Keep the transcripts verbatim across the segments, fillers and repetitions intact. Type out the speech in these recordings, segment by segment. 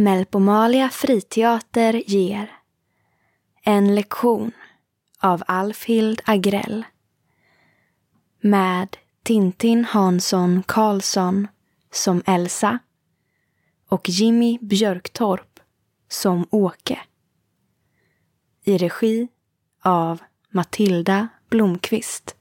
Melpomalia Friteater ger en lektion av Alfhild Agrell med Tintin Hansson Karlsson som Elsa och Jimmy Björktorp som Åke i regi av Matilda Blomqvist.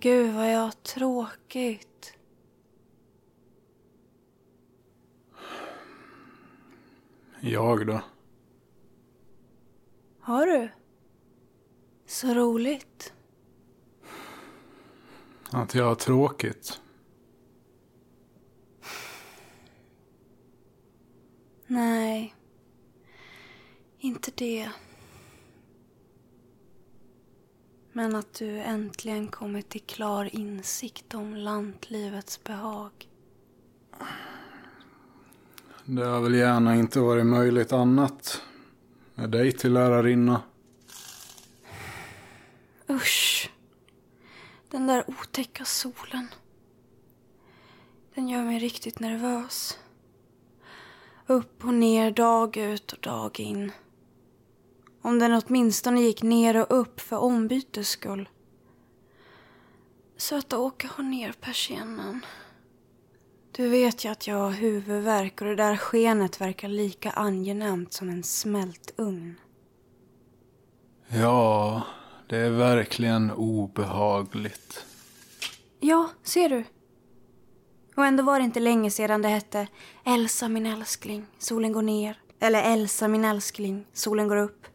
Gud vad jag har tråkigt. Jag då? Har du? Så roligt. Att jag har tråkigt? Nej, inte det. Men att du äntligen kommit till klar insikt om lantlivets behag. Det har väl gärna inte varit möjligt annat med dig till lärarinna. Usch. Den där otäcka solen. Den gör mig riktigt nervös. Upp och ner, dag ut och dag in. Om den åtminstone gick ner och upp för ombytes skull. Söta Åke har ner persiennen. Du vet ju att jag har huvudvärk och det där skenet verkar lika angenämt som en smält ugn. Ja, det är verkligen obehagligt. Ja, ser du. Och ändå var det inte länge sedan det hette Elsa min älskling, solen går ner. Eller Elsa min älskling, solen går upp.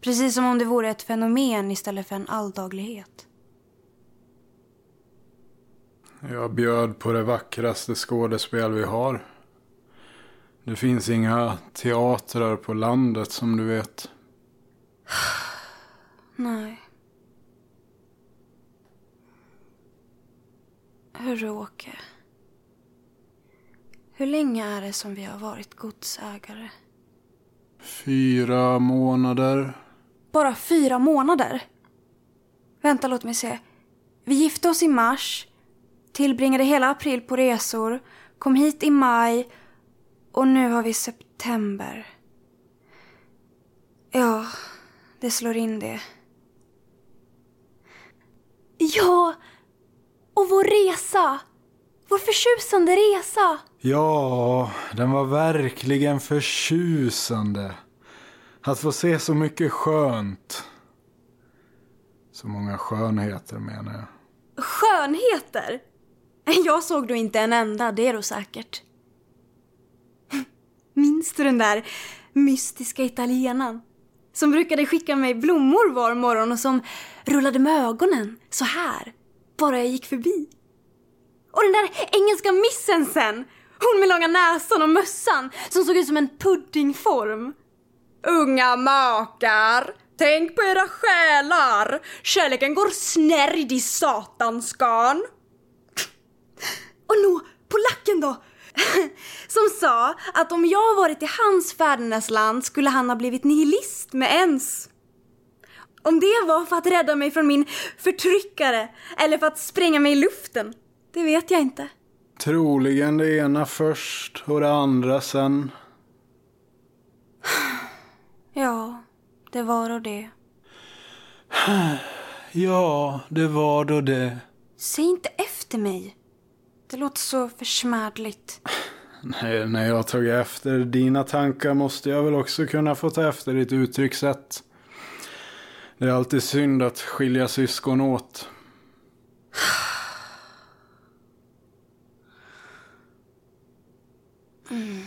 Precis som om det vore ett fenomen istället för en alldaglighet. Jag bjöd på det vackraste skådespel vi har. Det finns inga teatrar på landet som du vet. Nej. Hur Åke? Hur länge är det som vi har varit godsägare? Fyra månader. Bara fyra månader? Vänta, låt mig se. Vi gifte oss i mars, tillbringade hela april på resor, kom hit i maj och nu har vi september. Ja, det slår in det. Ja, och vår resa! Vår förtjusande resa! Ja, den var verkligen förtjusande. Att få se så mycket skönt. Så många skönheter menar jag. Skönheter? Jag såg då inte en enda, det är då säkert. Minns du den där mystiska italienaren? som brukade skicka mig blommor var morgon och som rullade med ögonen så här, bara jag gick förbi. Och den där engelska missen sen, hon med långa näsan och mössan som såg ut som en puddingform. Unga makar, tänk på era själar, kärleken går snärjd i satans garn. Och nå, polacken då, som sa att om jag varit i hans fädernesland skulle han ha blivit nihilist med ens. Om det var för att rädda mig från min förtryckare eller för att spränga mig i luften, det vet jag inte. Troligen det ena först och det andra sen. Ja, det var då det. Ja, det var då det. Säg inte efter mig. Det låter så försmädligt. Nej, när jag tog efter dina tankar måste jag väl också kunna få ta efter ditt uttryckssätt. Det är alltid synd att skilja syskon åt. Mm.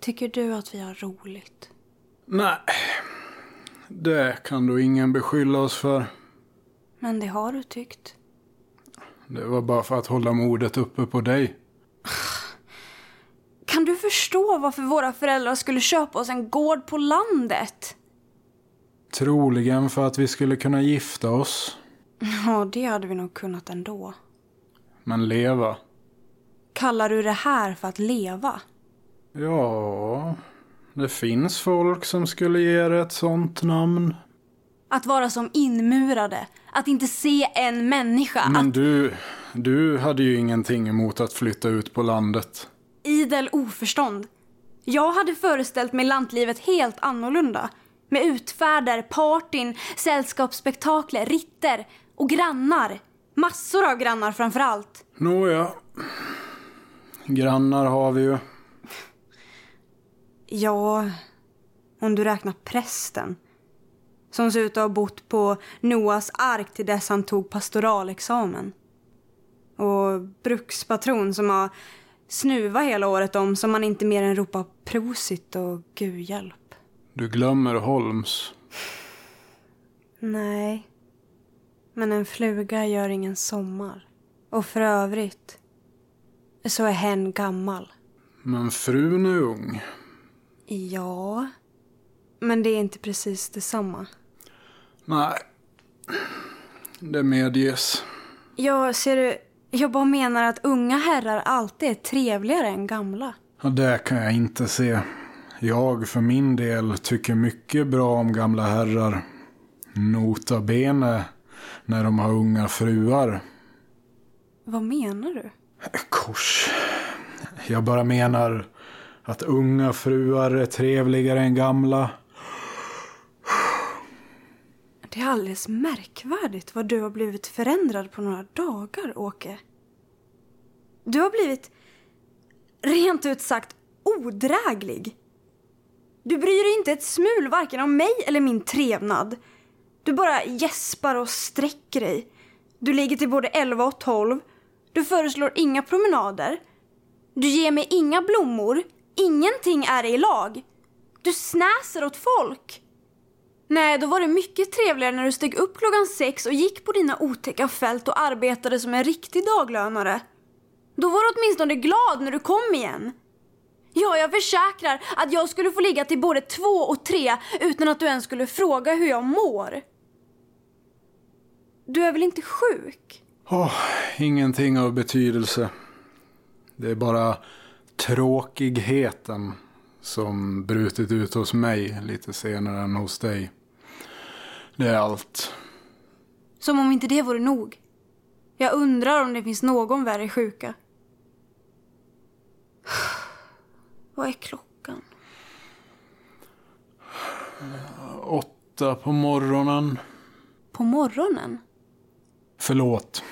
Tycker du att vi har roligt? Nej, det kan då ingen beskylla oss för. Men det har du tyckt. Det var bara för att hålla modet uppe på dig. Kan du förstå varför våra föräldrar skulle köpa oss en gård på landet? Troligen för att vi skulle kunna gifta oss. Ja, det hade vi nog kunnat ändå. Men leva. Kallar du det här för att leva? Ja, det finns folk som skulle ge det ett sånt namn. Att vara som inmurade. Att inte se en människa. Men att... du, du hade ju ingenting emot att flytta ut på landet. Idel oförstånd. Jag hade föreställt mig lantlivet helt annorlunda. Med utfärder, partyn, sällskapsspektakler, ritter och grannar. Massor av grannar framförallt. Nåja, grannar har vi ju. Ja, om du räknar prästen. Som ser ut att ha bott på Noas ark till dess han tog pastoralexamen. Och brukspatron som har snuva hela året om som man inte mer än ropar prosit och gudhjälp. Du glömmer Holmes. Nej, men en fluga gör ingen sommar. Och för övrigt så är hen gammal. Men frun är ung. Ja, men det är inte precis detsamma. Nej, det medges. Ja, ser du, jag bara menar att unga herrar alltid är trevligare än gamla. Ja, det kan jag inte se. Jag för min del tycker mycket bra om gamla herrar. Nota bene när de har unga fruar. Vad menar du? Kors. Jag bara menar att unga fruar är trevligare än gamla. Det är alldeles märkvärdigt vad du har blivit förändrad på några dagar, Åke. Du har blivit rent ut sagt odräglig. Du bryr dig inte ett smul varken om mig eller min trevnad. Du bara gäspar och sträcker dig. Du ligger till både elva och tolv. Du föreslår inga promenader. Du ger mig inga blommor. Ingenting är i lag. Du snäser åt folk. Nej, då var det mycket trevligare när du steg upp klockan sex och gick på dina otäcka fält och arbetade som en riktig daglönare. Då var du åtminstone glad när du kom igen. Ja, jag försäkrar att jag skulle få ligga till både två och tre utan att du ens skulle fråga hur jag mår. Du är väl inte sjuk? Åh, oh, ingenting av betydelse. Det är bara tråkigheten som brutit ut hos mig lite senare än hos dig. Det är allt. Som om inte det vore nog. Jag undrar om det finns någon värre sjuka. Vad är klockan? Åtta på morgonen. På morgonen? Förlåt.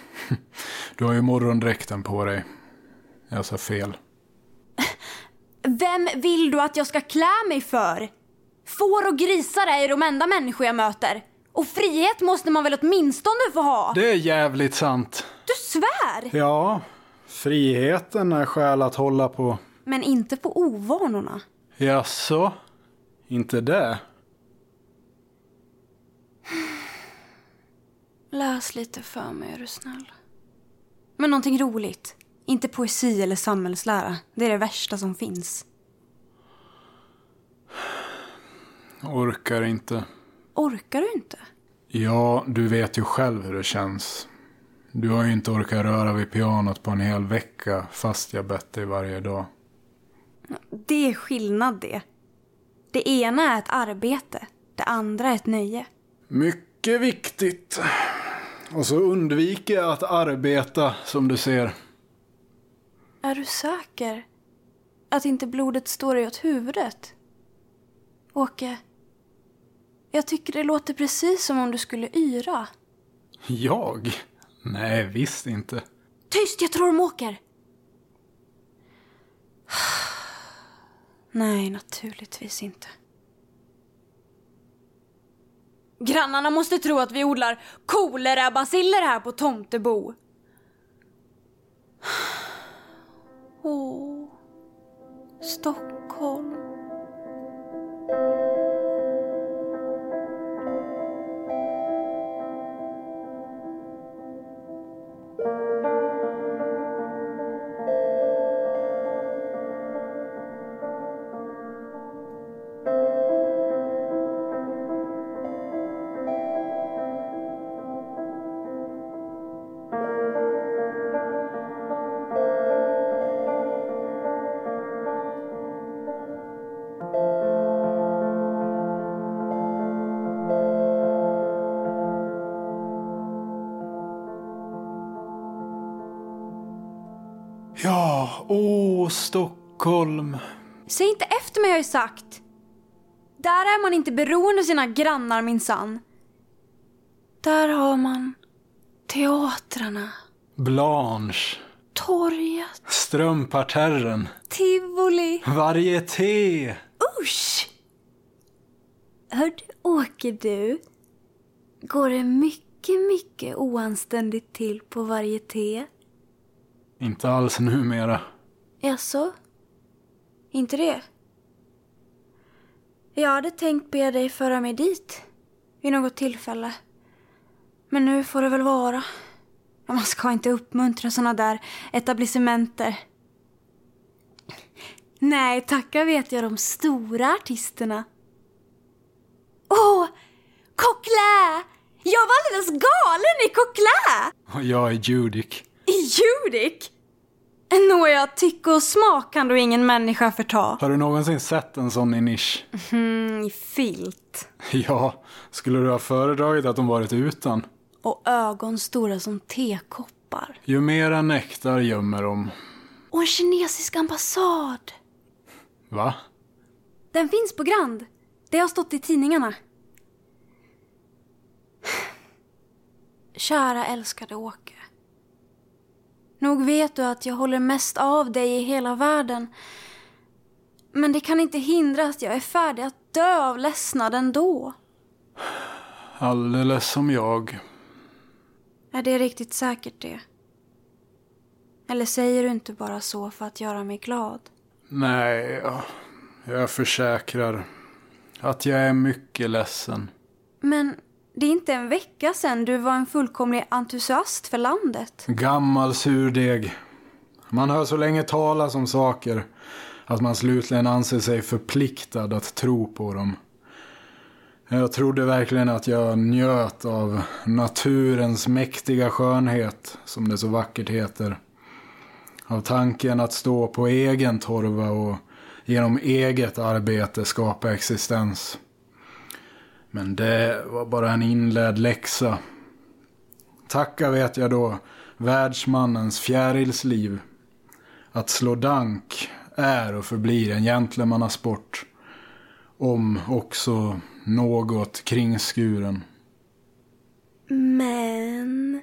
Du har ju morgondräkten på dig. Jag sa fel. Vem vill du att jag ska klä mig för? Får och grisar är de enda människor jag möter. Och frihet måste man väl åtminstone få ha? Det är jävligt sant. Du svär? Ja, friheten är skäl att hålla på. Men inte på ovanorna. Jaså, inte det? Läs lite för mig, är du snäll. Men någonting roligt. Inte poesi eller samhällslära. Det är det värsta som finns. Orkar inte. Orkar du inte? Ja, du vet ju själv hur det känns. Du har ju inte orkat röra vid pianot på en hel vecka fast jag bett dig varje dag. Det är skillnad det. Det ena är ett arbete, det andra är ett nöje. Mycket viktigt. Och så undviker jag att arbeta som du ser. Är du säker att inte blodet står i åt huvudet? Åke, jag tycker det låter precis som om du skulle yra. Jag? Nej, visst inte. Tyst, jag tror de åker. Nej, naturligtvis inte. Grannarna måste tro att vi odlar kolerabaciller här på Tomtebo. Åh, Stockholm. Stockholm. Säg inte efter mig, jag har ju sagt. Där är man inte beroende av sina grannar, minsann. Där har man teatrarna. Blanche. Torget. Strömparterren. Tivoli. Varieté. Usch! Hör du, åker du? Går det mycket, mycket oanständigt till på Varieté? Inte alls numera. Jaså? Inte det? Jag hade tänkt be dig föra mig dit vid något tillfälle. Men nu får det väl vara. Man ska inte uppmuntra såna där etablissementer. Nej, tacka vet jag de stora artisterna. Åh, oh, Kokla! Jag var alldeles galen i Kokla! Och jag är Judik. Judik? Nåja, tyck och smak kan då ingen människa förta. Har du någonsin sett en sån i nisch? Mm, i filt. Ja, skulle du ha föredragit att de varit utan? Och ögon stora som tekoppar. Ju mera nektar gömmer de. Och en kinesisk ambassad. Va? Den finns på Grand. Det har stått i tidningarna. Kära älskade Åke. Nog vet du att jag håller mest av dig i hela världen. Men det kan inte hindra att jag är färdig att dö av ledsnad ändå. Alldeles som jag. Är det riktigt säkert det? Eller säger du inte bara så för att göra mig glad? Nej, jag försäkrar att jag är mycket ledsen. Men... det är inte en vecka sedan du var en fullkomlig entusiast för landet. Gammal surdeg. Man hör så länge talas om saker att man slutligen anser sig förpliktad att tro på dem. Jag trodde verkligen att jag njöt av naturens mäktiga skönhet, som det så vackert heter. Av tanken att stå på egen torva och genom eget arbete skapa existens. Men det var bara en inledd läxa. Tacka vet jag då världsmannens fjärilsliv. Att slå dank är och förblir en gentlemannasport. Om också något kringskuren. Men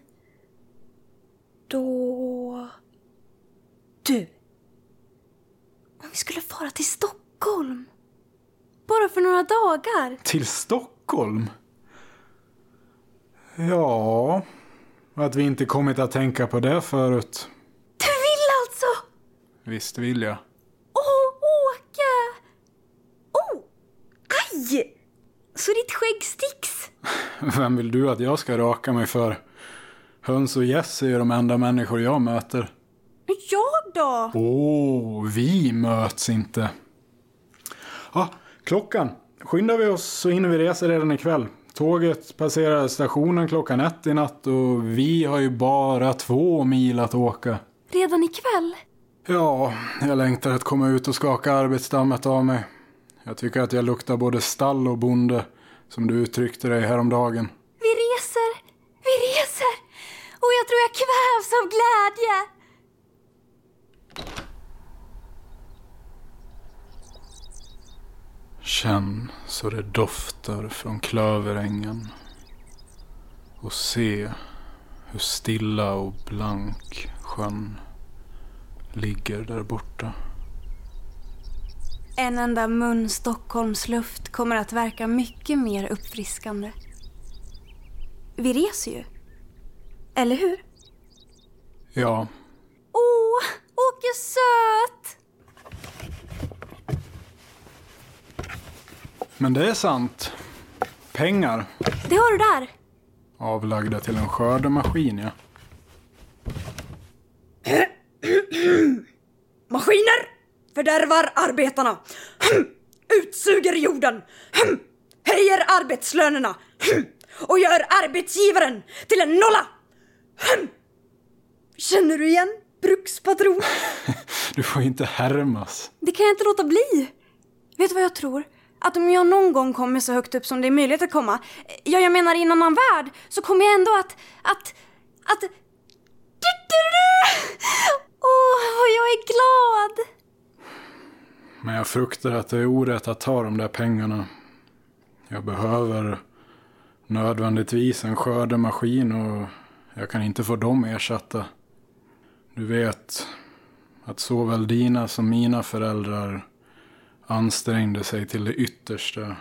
då... Du! Om vi skulle fara till Stockholm. Bara för några dagar. Till Stockholm? Ja, att vi inte kommit att tänka på det förut. Du vill alltså? Visst vill jag. Åh, Åke! Åh, aj! Så ditt skägg sticks. Vem vill du att jag ska raka mig för? Höns och gäss är ju de enda människor jag möter. Jag då? Åh, oh, vi möts inte. Ja, ah, klockan. Skyndar vi oss så hinner vi resa redan ikväll. Tåget passerar stationen klockan ett i natt och vi har ju bara två mil att åka. Redan ikväll? Ja, jag längtar att komma ut och skaka arbetsdammet av mig. Jag tycker att jag luktar både stall och bonde, som du uttryckte dig häromdagen. Vi reser, vi reser, och jag tror jag kvävs av glädje. Känn så det doftar från klöverängen och se hur stilla och blank sjön ligger där borta. En enda mun Stockholms luft kommer att verka mycket mer uppfriskande. Vi reser ju, eller hur? Ja. Åh, Åke söt! Men det är sant. Pengar. Det har du där. Avlagda till en skördemaskin, ja. Maskiner fördärvar arbetarna. Utsuger jorden. Höjer arbetslönerna. Och gör arbetsgivaren till en nolla. Känner du igen brukspatron? Du får inte härmas. Det kan jag inte låta bli. Vet du vad jag tror? Att om jag någon gång kommer så högt upp som det är möjligt att komma, ja, jag menar innan man värd, så kommer jag ändå att, att, att... Åh, vad jag är glad! Men jag fruktar att det är orätt att ta de där pengarna. Jag behöver nödvändigtvis en skördemaskin och jag kan inte få dem ersatta. Du vet att såväl dina som mina föräldrar ansträngde sig till det yttersta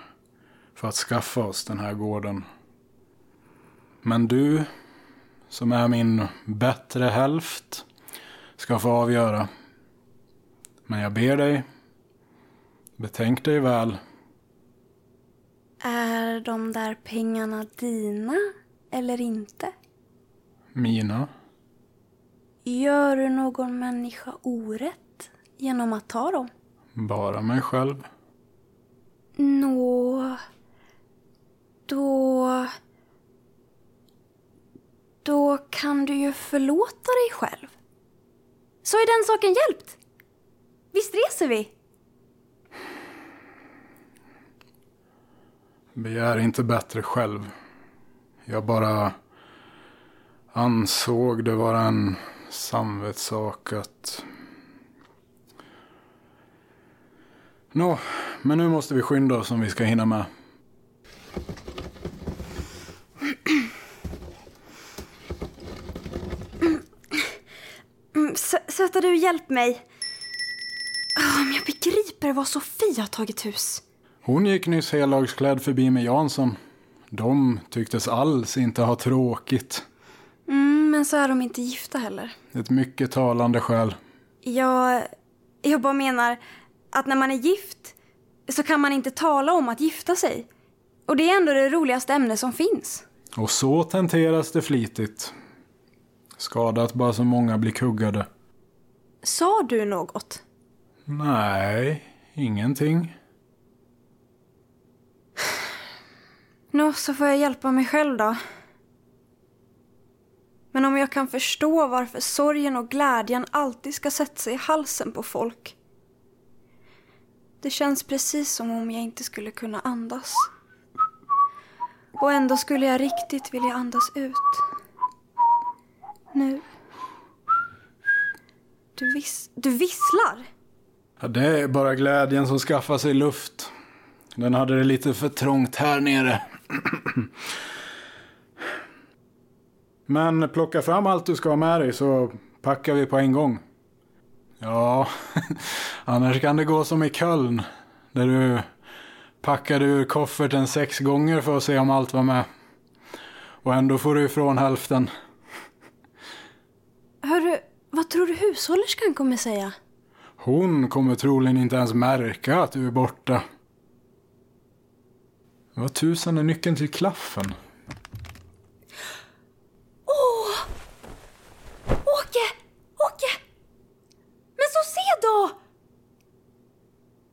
för att skaffa oss den här gården. Men du, som är min bättre hälft, ska få avgöra. Men jag ber dig, betänk dig väl. Är de där pengarna dina eller inte? Mina. Gör du någon människa orätt genom att ta dem? Bara mig själv. Nå, no. då, då kan du ju förlåta dig själv. Så är den saken hjälpt. Visst reser vi? Begär inte bättre själv. Jag bara ansåg det vara en samvetssak att... Nå, no, men nu måste vi skynda oss om vi ska hinna med. S- Söta du, hjälp mig. Oh, men jag begriper vad Sofia har tagit hus. Hon gick nyss helagsklädd förbi med Jansson. De tycktes alls inte ha tråkigt. Mm, men så är de inte gifta heller. Ett mycket talande skäl. Jag, jag bara menar... att när man är gift så kan man inte tala om att gifta sig. Och det är ändå det roligaste ämne som finns. Och så tenteras det flitigt. Skadat bara så många blir kuggade. Sa du något? Nej, ingenting. Nå, så får jag hjälpa mig själv då. Men om jag kan förstå varför sorgen och glädjen alltid ska sätta sig i halsen på folk... Det känns precis som om jag inte skulle kunna andas. Och ändå skulle jag riktigt vilja andas ut. Nu. Du, vis- du visslar. Ja, det är bara glädjen som skaffar sig luft. Den hade det lite för trångt här nere. Men plocka fram allt du ska ha med dig så packar vi på en gång. Ja, annars kan det gå som i Köln, där du packade ur kofferten sex gånger för att se om allt var med. Och ändå får du ifrån hälften. Hörru, vad tror du hushållerskan kommer säga? Hon kommer troligen inte ens märka att du är borta. Vad tusan är nyckeln till klaffen? Åh! Åke! Åke! Men så se då!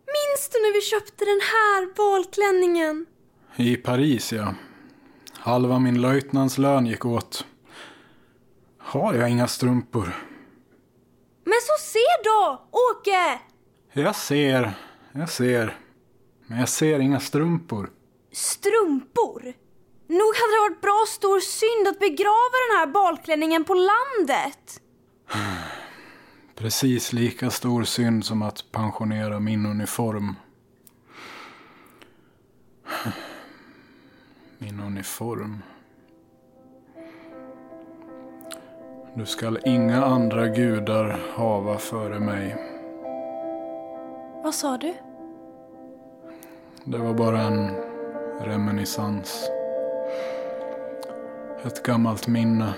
Minns du när vi köpte den här balklänningen? I Paris, ja. Halva min löjtnants lön gick åt. Har jag inga strumpor? Men så se då, Åke! Jag ser, jag ser. Men jag ser inga strumpor. Strumpor? Nog hade det varit bra stor synd att begrava den här balklänningen på landet. Precis lika stor synd som att pensionera min uniform. Min uniform. Du skall inga andra gudar hava före mig. Vad sa du? Det var bara en reminiscens. Ett gammalt minne.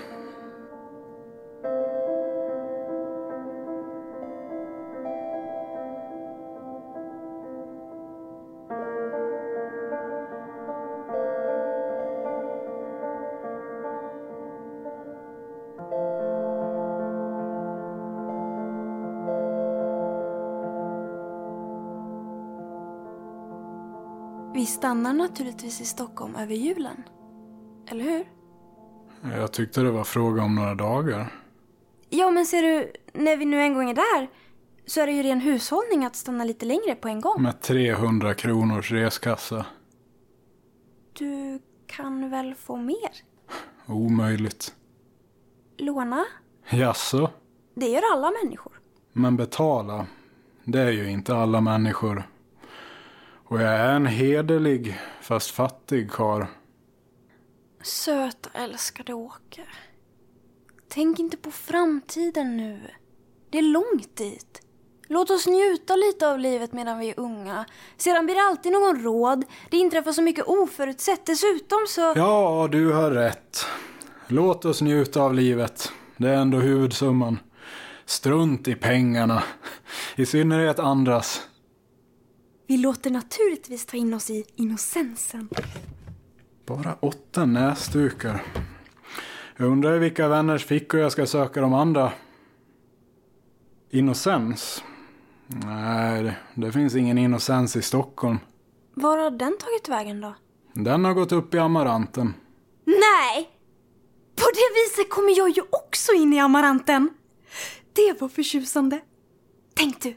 Vi stannar naturligtvis i Stockholm över julen, eller hur? Jag tyckte det var fråga om några dagar. Ja, men ser du, när vi nu en gång är där så är det ju ren hushållning att stanna lite längre på en gång. Med trehundra kronors reskassa. Du kan väl få mer? Omöjligt. Låna? Jaså? Det gör alla människor. Men betala, det är ju inte alla människor. Och jag är en hederlig, fast fattig karl. Söta älskade Åke. Tänk inte på framtiden nu. Det är långt dit. Låt oss njuta lite av livet medan vi är unga. Sedan blir det alltid någon råd. Det inträffar så mycket oförutsett. Dessutom så... Ja, du har rätt. Låt oss njuta av livet. Det är ändå huvudsumman. Strunt i pengarna. I synnerhet andras. Vi låter naturligtvis ta in oss i Innocensen. Bara åtta näsdukar. Jag undrar vilka vänners fickor jag ska söka de andra. Innocens? Nej, det finns ingen innocens i Stockholm. Var har den tagit vägen då? Den har gått upp i Amaranten. Nej! På det viset kommer jag ju också in i Amaranten. Det var förtjusande. Tänk du.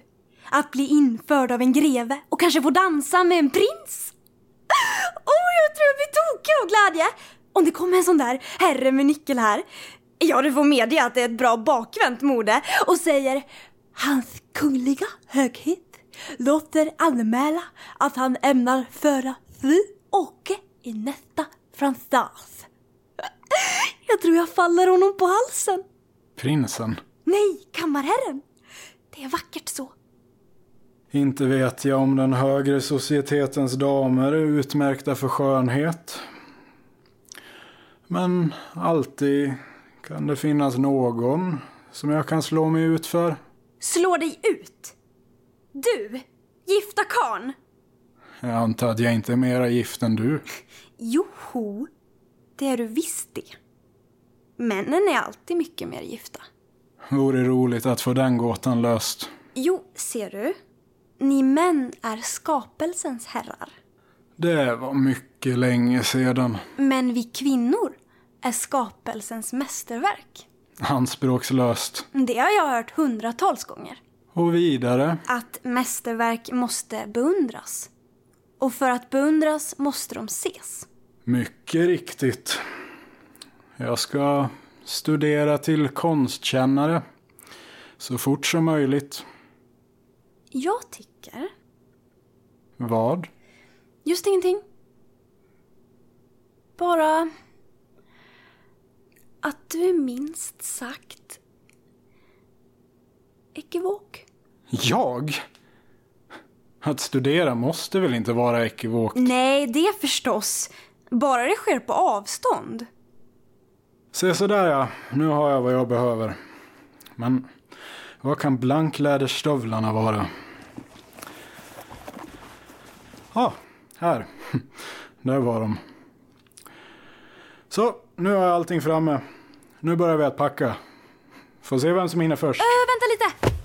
Att bli införd av en greve och kanske få dansa med en prins. Åh, oh, jag tror jag blir tokig och glädje. Om det kommer en sån där herre med nyckel här. Ja, du får medge att det är ett bra bakvänt mode. Och säger, hans kungliga höghet låter anmäla att han ämnar föra fru Åke i nästa fransas. Jag tror jag faller honom på halsen. Prinsen? Nej, kammarherren. Det är vackert så. Inte vet jag om den högre societetens damer är utmärkta för skönhet. Men alltid kan det finnas någon som jag kan slå mig ut för. Slå dig ut? Du, gifta karn? Jag antar att jag inte är mera gift än du. Joho, det är du visst det. Männen är alltid mycket mer gifta. Vore roligt att få den gåtan löst. Jo, ser du. Ni män är skapelsens herrar. Det var mycket länge sedan. Men vi kvinnor är skapelsens mästerverk. Anspråkslöst. Det har jag hört hundratals gånger. Och vidare? Att mästerverk måste beundras. Och för att beundras måste de ses. Mycket riktigt. Jag ska studera till konstkännare så fort som möjligt. Jag tycker... Vad? Just ingenting. Bara att du minst sagt ekivok. Jag? Att studera måste väl inte vara ekivok? Nej, det förstås. Bara det sker på avstånd. Se sådär ja, nu har jag vad jag behöver. Men vad kan blankläderstövlarna vara? Ja, ah, här. Där var de. Så, nu har jag allting framme. Nu börjar vi att packa. Får se vem som hinner först. Äh, vänta lite!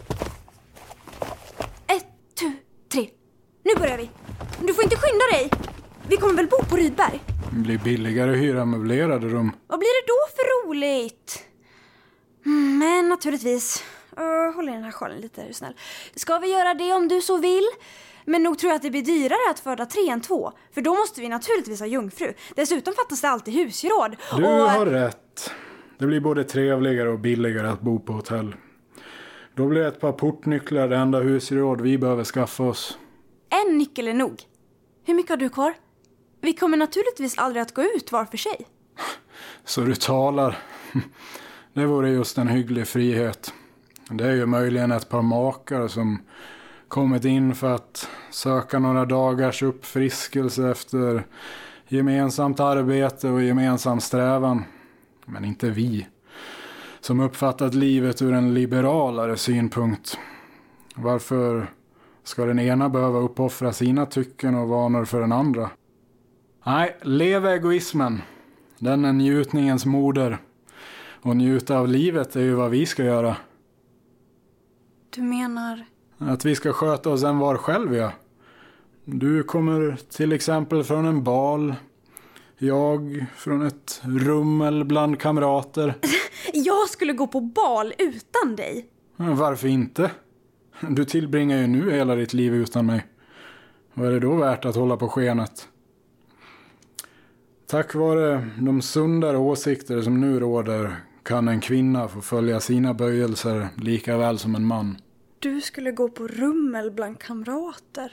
Ett, två, tre. Nu börjar vi. Du får inte skynda dig. Vi kommer väl bo på Rydberg? Det blir billigare att hyra möblerade rum. Vad blir det då för roligt? Men naturligtvis. Håll i den här sjalen lite, är du snäll. Ska vi göra det om du så vill? Men nog tror jag att det blir dyrare att föda tre än två. För då måste vi naturligtvis ha jungfru. Dessutom fattas det alltid husgeråd. Du och... har rätt. Det blir både trevligare och billigare att bo på hotell. Då blir ett par portnycklar det enda husgeråd vi behöver skaffa oss. En nyckel är nog. Hur mycket har du kvar? Vi kommer naturligtvis aldrig att gå ut var för sig. Så du talar. Det vore just en hygglig frihet. Det är ju möjligen ett par makar som kommit in för att söka några dagars uppfriskelse efter gemensamt arbete och gemensam strävan. Men inte vi, som uppfattat livet ur en liberalare synpunkt. Varför ska den ena behöva uppoffra sina tycken och vanor för den andra? Nej, lev egoismen. Den är njutningens moder. Och njuta av livet är ju vad vi ska göra. Du menar... att vi ska sköta oss en var själv, ja. Du kommer till exempel från en bal. Jag från ett rummel bland kamrater. Jag skulle gå på bal utan dig. Varför inte? Du tillbringar ju nu hela ditt liv utan mig. Vad är det då värt att hålla på skenet? Tack vare de sundare åsikter som nu råder kan en kvinna få följa sina böjelser lika väl som en man. Du skulle gå på rummel bland kamrater.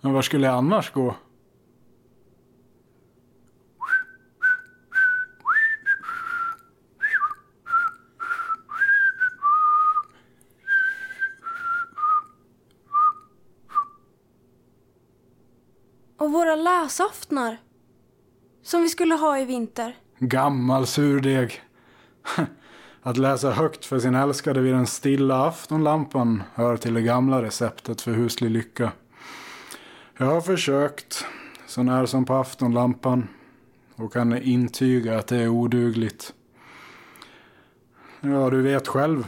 Men var skulle jag annars gå? Och våra läsaftnar som vi skulle ha i vinter. Gammal surdeg. Att läsa högt för sin älskade vid den stilla aftonlampan hör till det gamla receptet för huslig lycka. Jag har försökt, så när som på aftonlampan, och kan intyga att det är odugligt. Ja, du vet själv.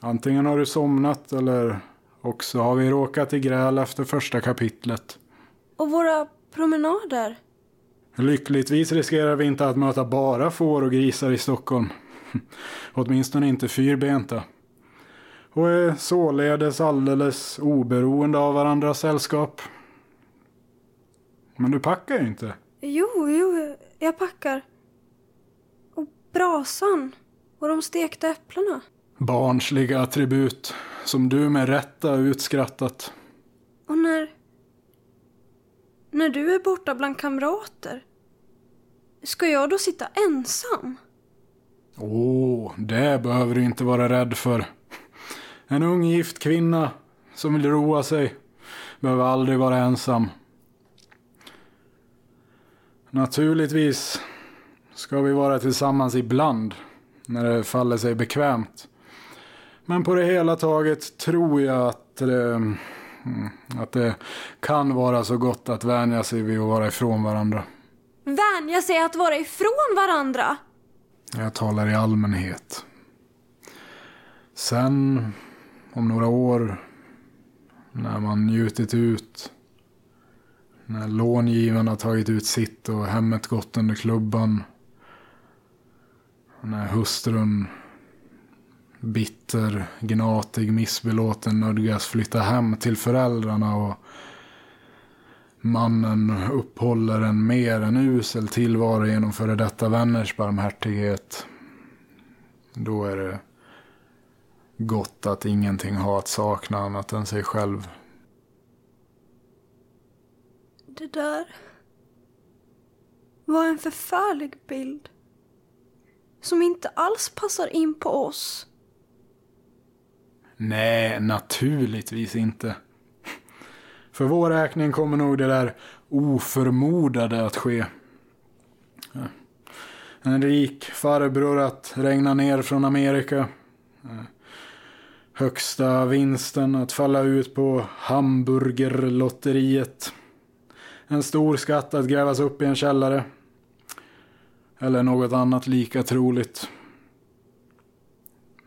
Antingen har du somnat eller också har vi råkat i gräl efter första kapitlet. Och våra promenader? Lyckligtvis riskerar vi inte att möta bara får och grisar i Stockholm. Åtminstone inte fyrbenta. Och är således alldeles oberoende av varandras sällskap. Men du packar ju inte. Jo, jo, jag packar. Och brasan och de stekta äpplena. Barnsliga attribut som du med rätta utskrattat. Och när... när du är borta bland kamrater, ska jag då sitta ensam? Åh, oh, det behöver du inte vara rädd för. En ung gift kvinna som vill roa sig behöver aldrig vara ensam. Naturligtvis ska vi vara tillsammans ibland när det faller sig bekvämt. Men på det hela taget tror jag att det, att det kan vara så gott att vänja sig vid att vara ifrån varandra. Vänja sig att vara ifrån varandra? Jag talar i allmänhet. Sen, om några år, när man njutit ut, när långivarna tagit ut sitt och hemmet gått under klubban, när hustrun, bitter, gnatig, missbelåten nödgas flytta hem till föräldrarna och mannen upphåller en mer än usel tillvaro genom före detta vänners barmhärtighet. Då är det gott att ingenting har att sakna annat än sig själv. Det där var en förfärlig bild som inte alls passar in på oss. Nej, naturligtvis inte. För vår räkning kommer nog det där oförmodade att ske. En rik farbror att regna ner från Amerika. Högsta vinsten att falla ut på hamburgerlotteriet. En stor skatt att grävas upp i en källare. Eller något annat lika troligt.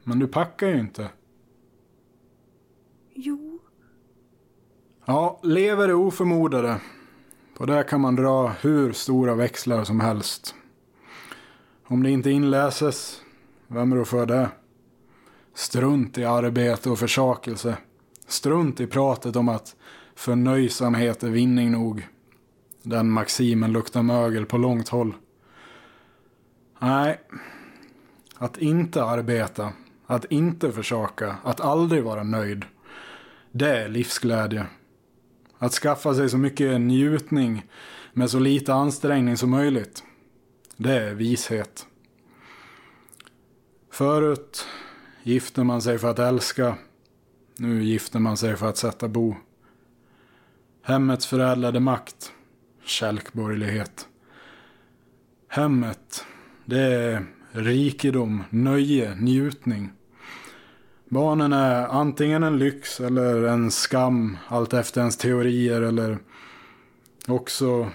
Men du packar ju inte. Jo. Ja, lever är oförmodade. På det kan man dra hur stora växlar som helst. Om det inte inläses, vem är då för det? Strunt i arbete och försakelse. Strunt i pratet om att förnöjsamhet är vinning nog. Den maximen luktar mögel på långt håll. Nej, att inte arbeta, att inte försaka, att aldrig vara nöjd, det är livsglädje. Att skaffa sig så mycket njutning med så lite ansträngning som möjligt, det är vishet. Förut gifte man sig för att älska, nu gifter man sig för att sätta bo. Hemmets förädlade makt, kälkborgerlighet. Hemmet, det är rikedom, nöje, njutning. Barnen är antingen en lyx eller en skam, allt efter ens teorier, eller också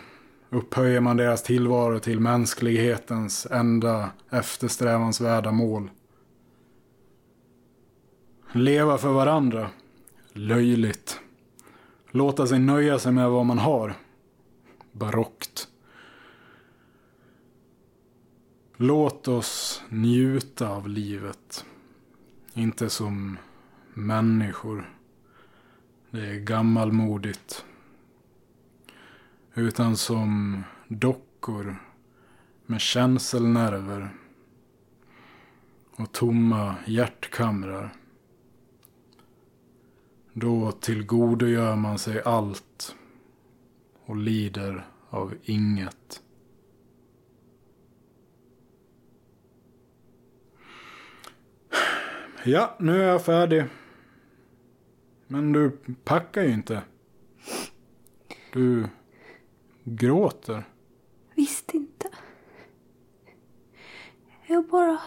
upphöjer man deras tillvaro till mänsklighetens enda eftersträvansvärda mål. Leva för varandra, löjligt. Låta sig nöja sig med vad man har, barockt. Låt oss njuta av livet. Inte som människor. Det är gammalmodigt. Utan som dockor med känselnerver och tomma hjärtkamrar. Då tillgodogör man sig allt och lider av inget. Ja, nu är jag färdig. Men du packar ju inte. Du gråter. Visst inte. Jag bara...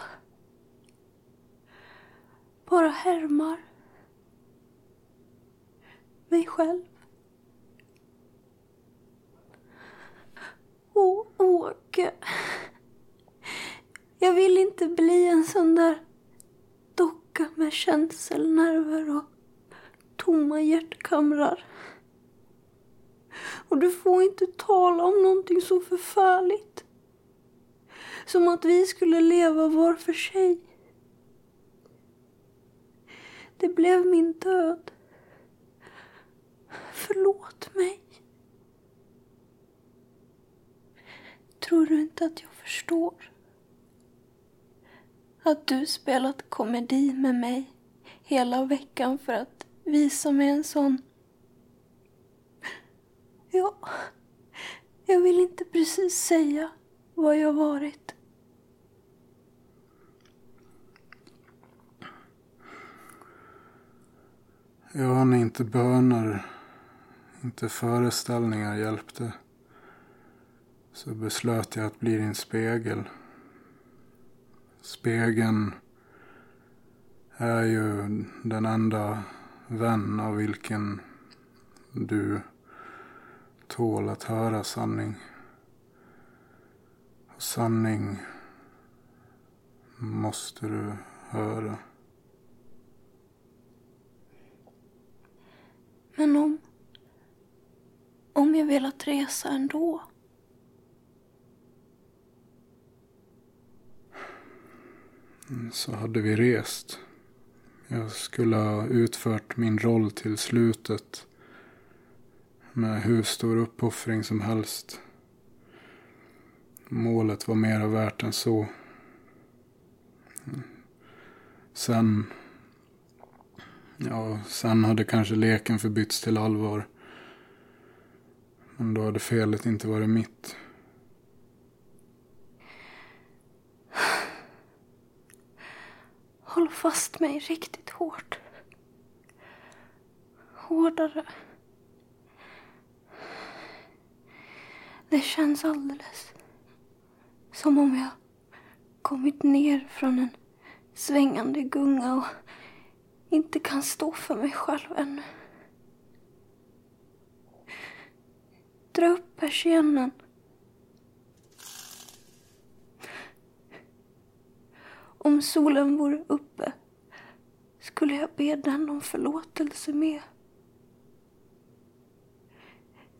Bara härmar. Mig själv. Åh, Åke. Jag vill inte bli en sån där... med känselnerver och tomma hjärtkamrar. Och du får inte tala om någonting så förfärligt. Som att vi skulle leva var för sig. Det blev min död. Förlåt mig. Tror du inte att jag förstår? Att du spelat komedi med mig hela veckan för att visa mig en sån... Ja, jag vill inte precis säga vad jag varit. Ja, när inte böner, inte föreställningar hjälpte, så beslöt jag att bli din spegel. Spegeln är ju den enda vän av vilken du tål att höra sanning. Och sanning måste du höra. Men om, om jag velat resa ändå? Så hade vi rest. Jag skulle ha utfört min roll till slutet. Med hur stor uppoffring som helst. Målet var mera värt än så. Sen... Ja, sen hade kanske leken förbytts till allvar. Men då hade felet inte varit mitt. Håll fast mig riktigt hårt. Hårdare. Det känns alldeles som om jag kommit ner från en svängande gunga och inte kan stå för mig själv ännu. Dra upp persiennen. Om solen vore uppe skulle jag be den om förlåtelse med.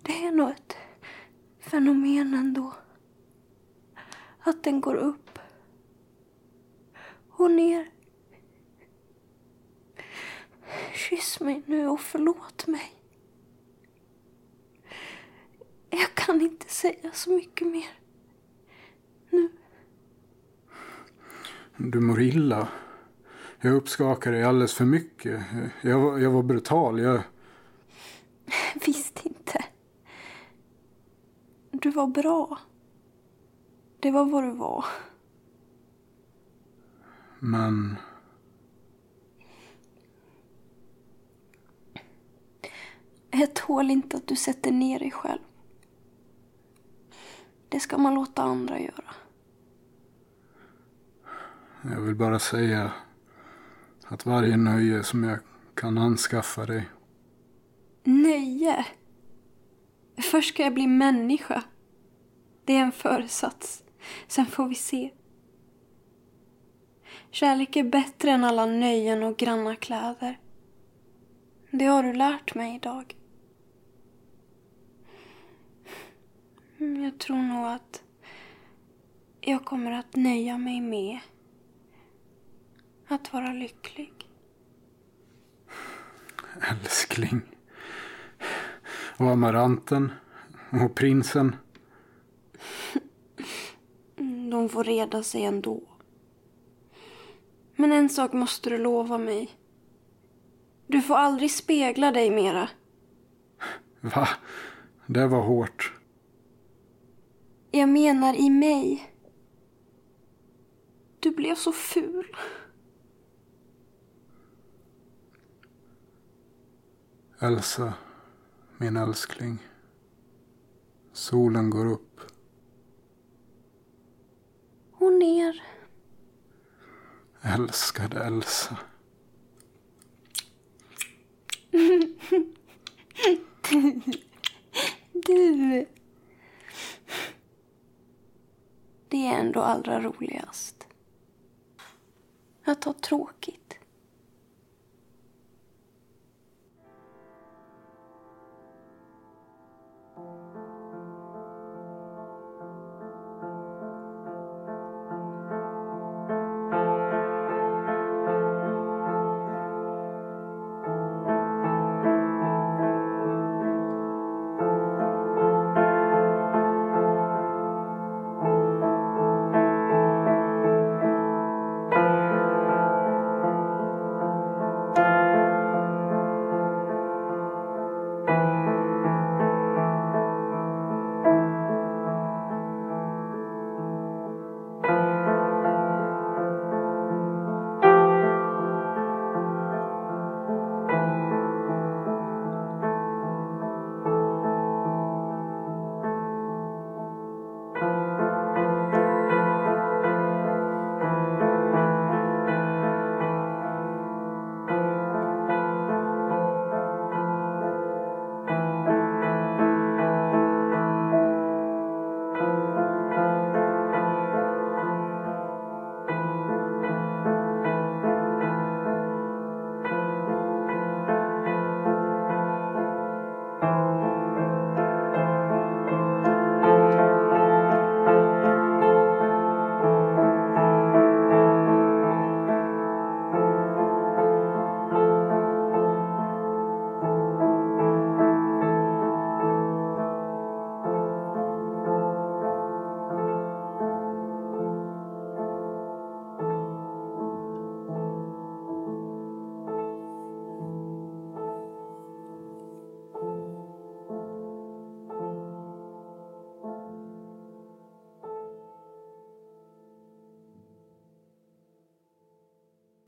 Det är nog ett fenomen ändå. Att den går upp och ner. Kyss mig nu och förlåt mig. Jag kan inte säga så mycket mer. Nu. Du mår illa. Jag uppskakade dig alldeles för mycket. Jag var, jag var brutal. Jag... Visst inte. Du var bra. Det var vad du var. Men... Jag tål inte att du sätter ner dig själv. Det ska man låta andra göra. Jag vill bara säga att varje nöje som jag kan anskaffa dig... Nöje? Först ska jag bli människa. Det är en föresats. Sen får vi se. Kärlek är bättre än alla nöjen och granna kläder. Det har du lärt mig idag. Jag tror nog att jag kommer att nöja mig med att vara lycklig. Älskling. Och amaranten. Och prinsen. De får reda sig ändå. Men en sak måste du lova mig. Du får aldrig spegla dig mera. Va? Det var hårt. Jag menar i mig. Du blev så ful. Elsa, min älskling. Solen går upp. Och ner. Älskade Elsa. Du. Du. Det är ändå allra roligast. Att ha tråkigt.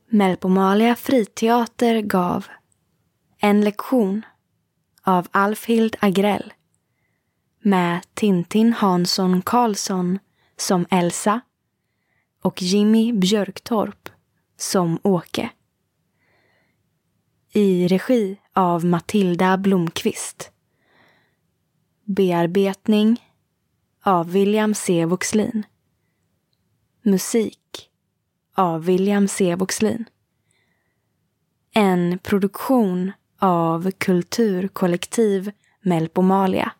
Melpomalia Friteater gav en lektion av Alfhild Agrell med Tintin Hansson Karlsson som Elsa och Jimmy Björktorp som Åke. I regi av Matilda Blomqvist. Bearbetning av William C. Vuxlin. Musik av William C. Boxlin. En produktion av Kulturkollektiv Melpomalia.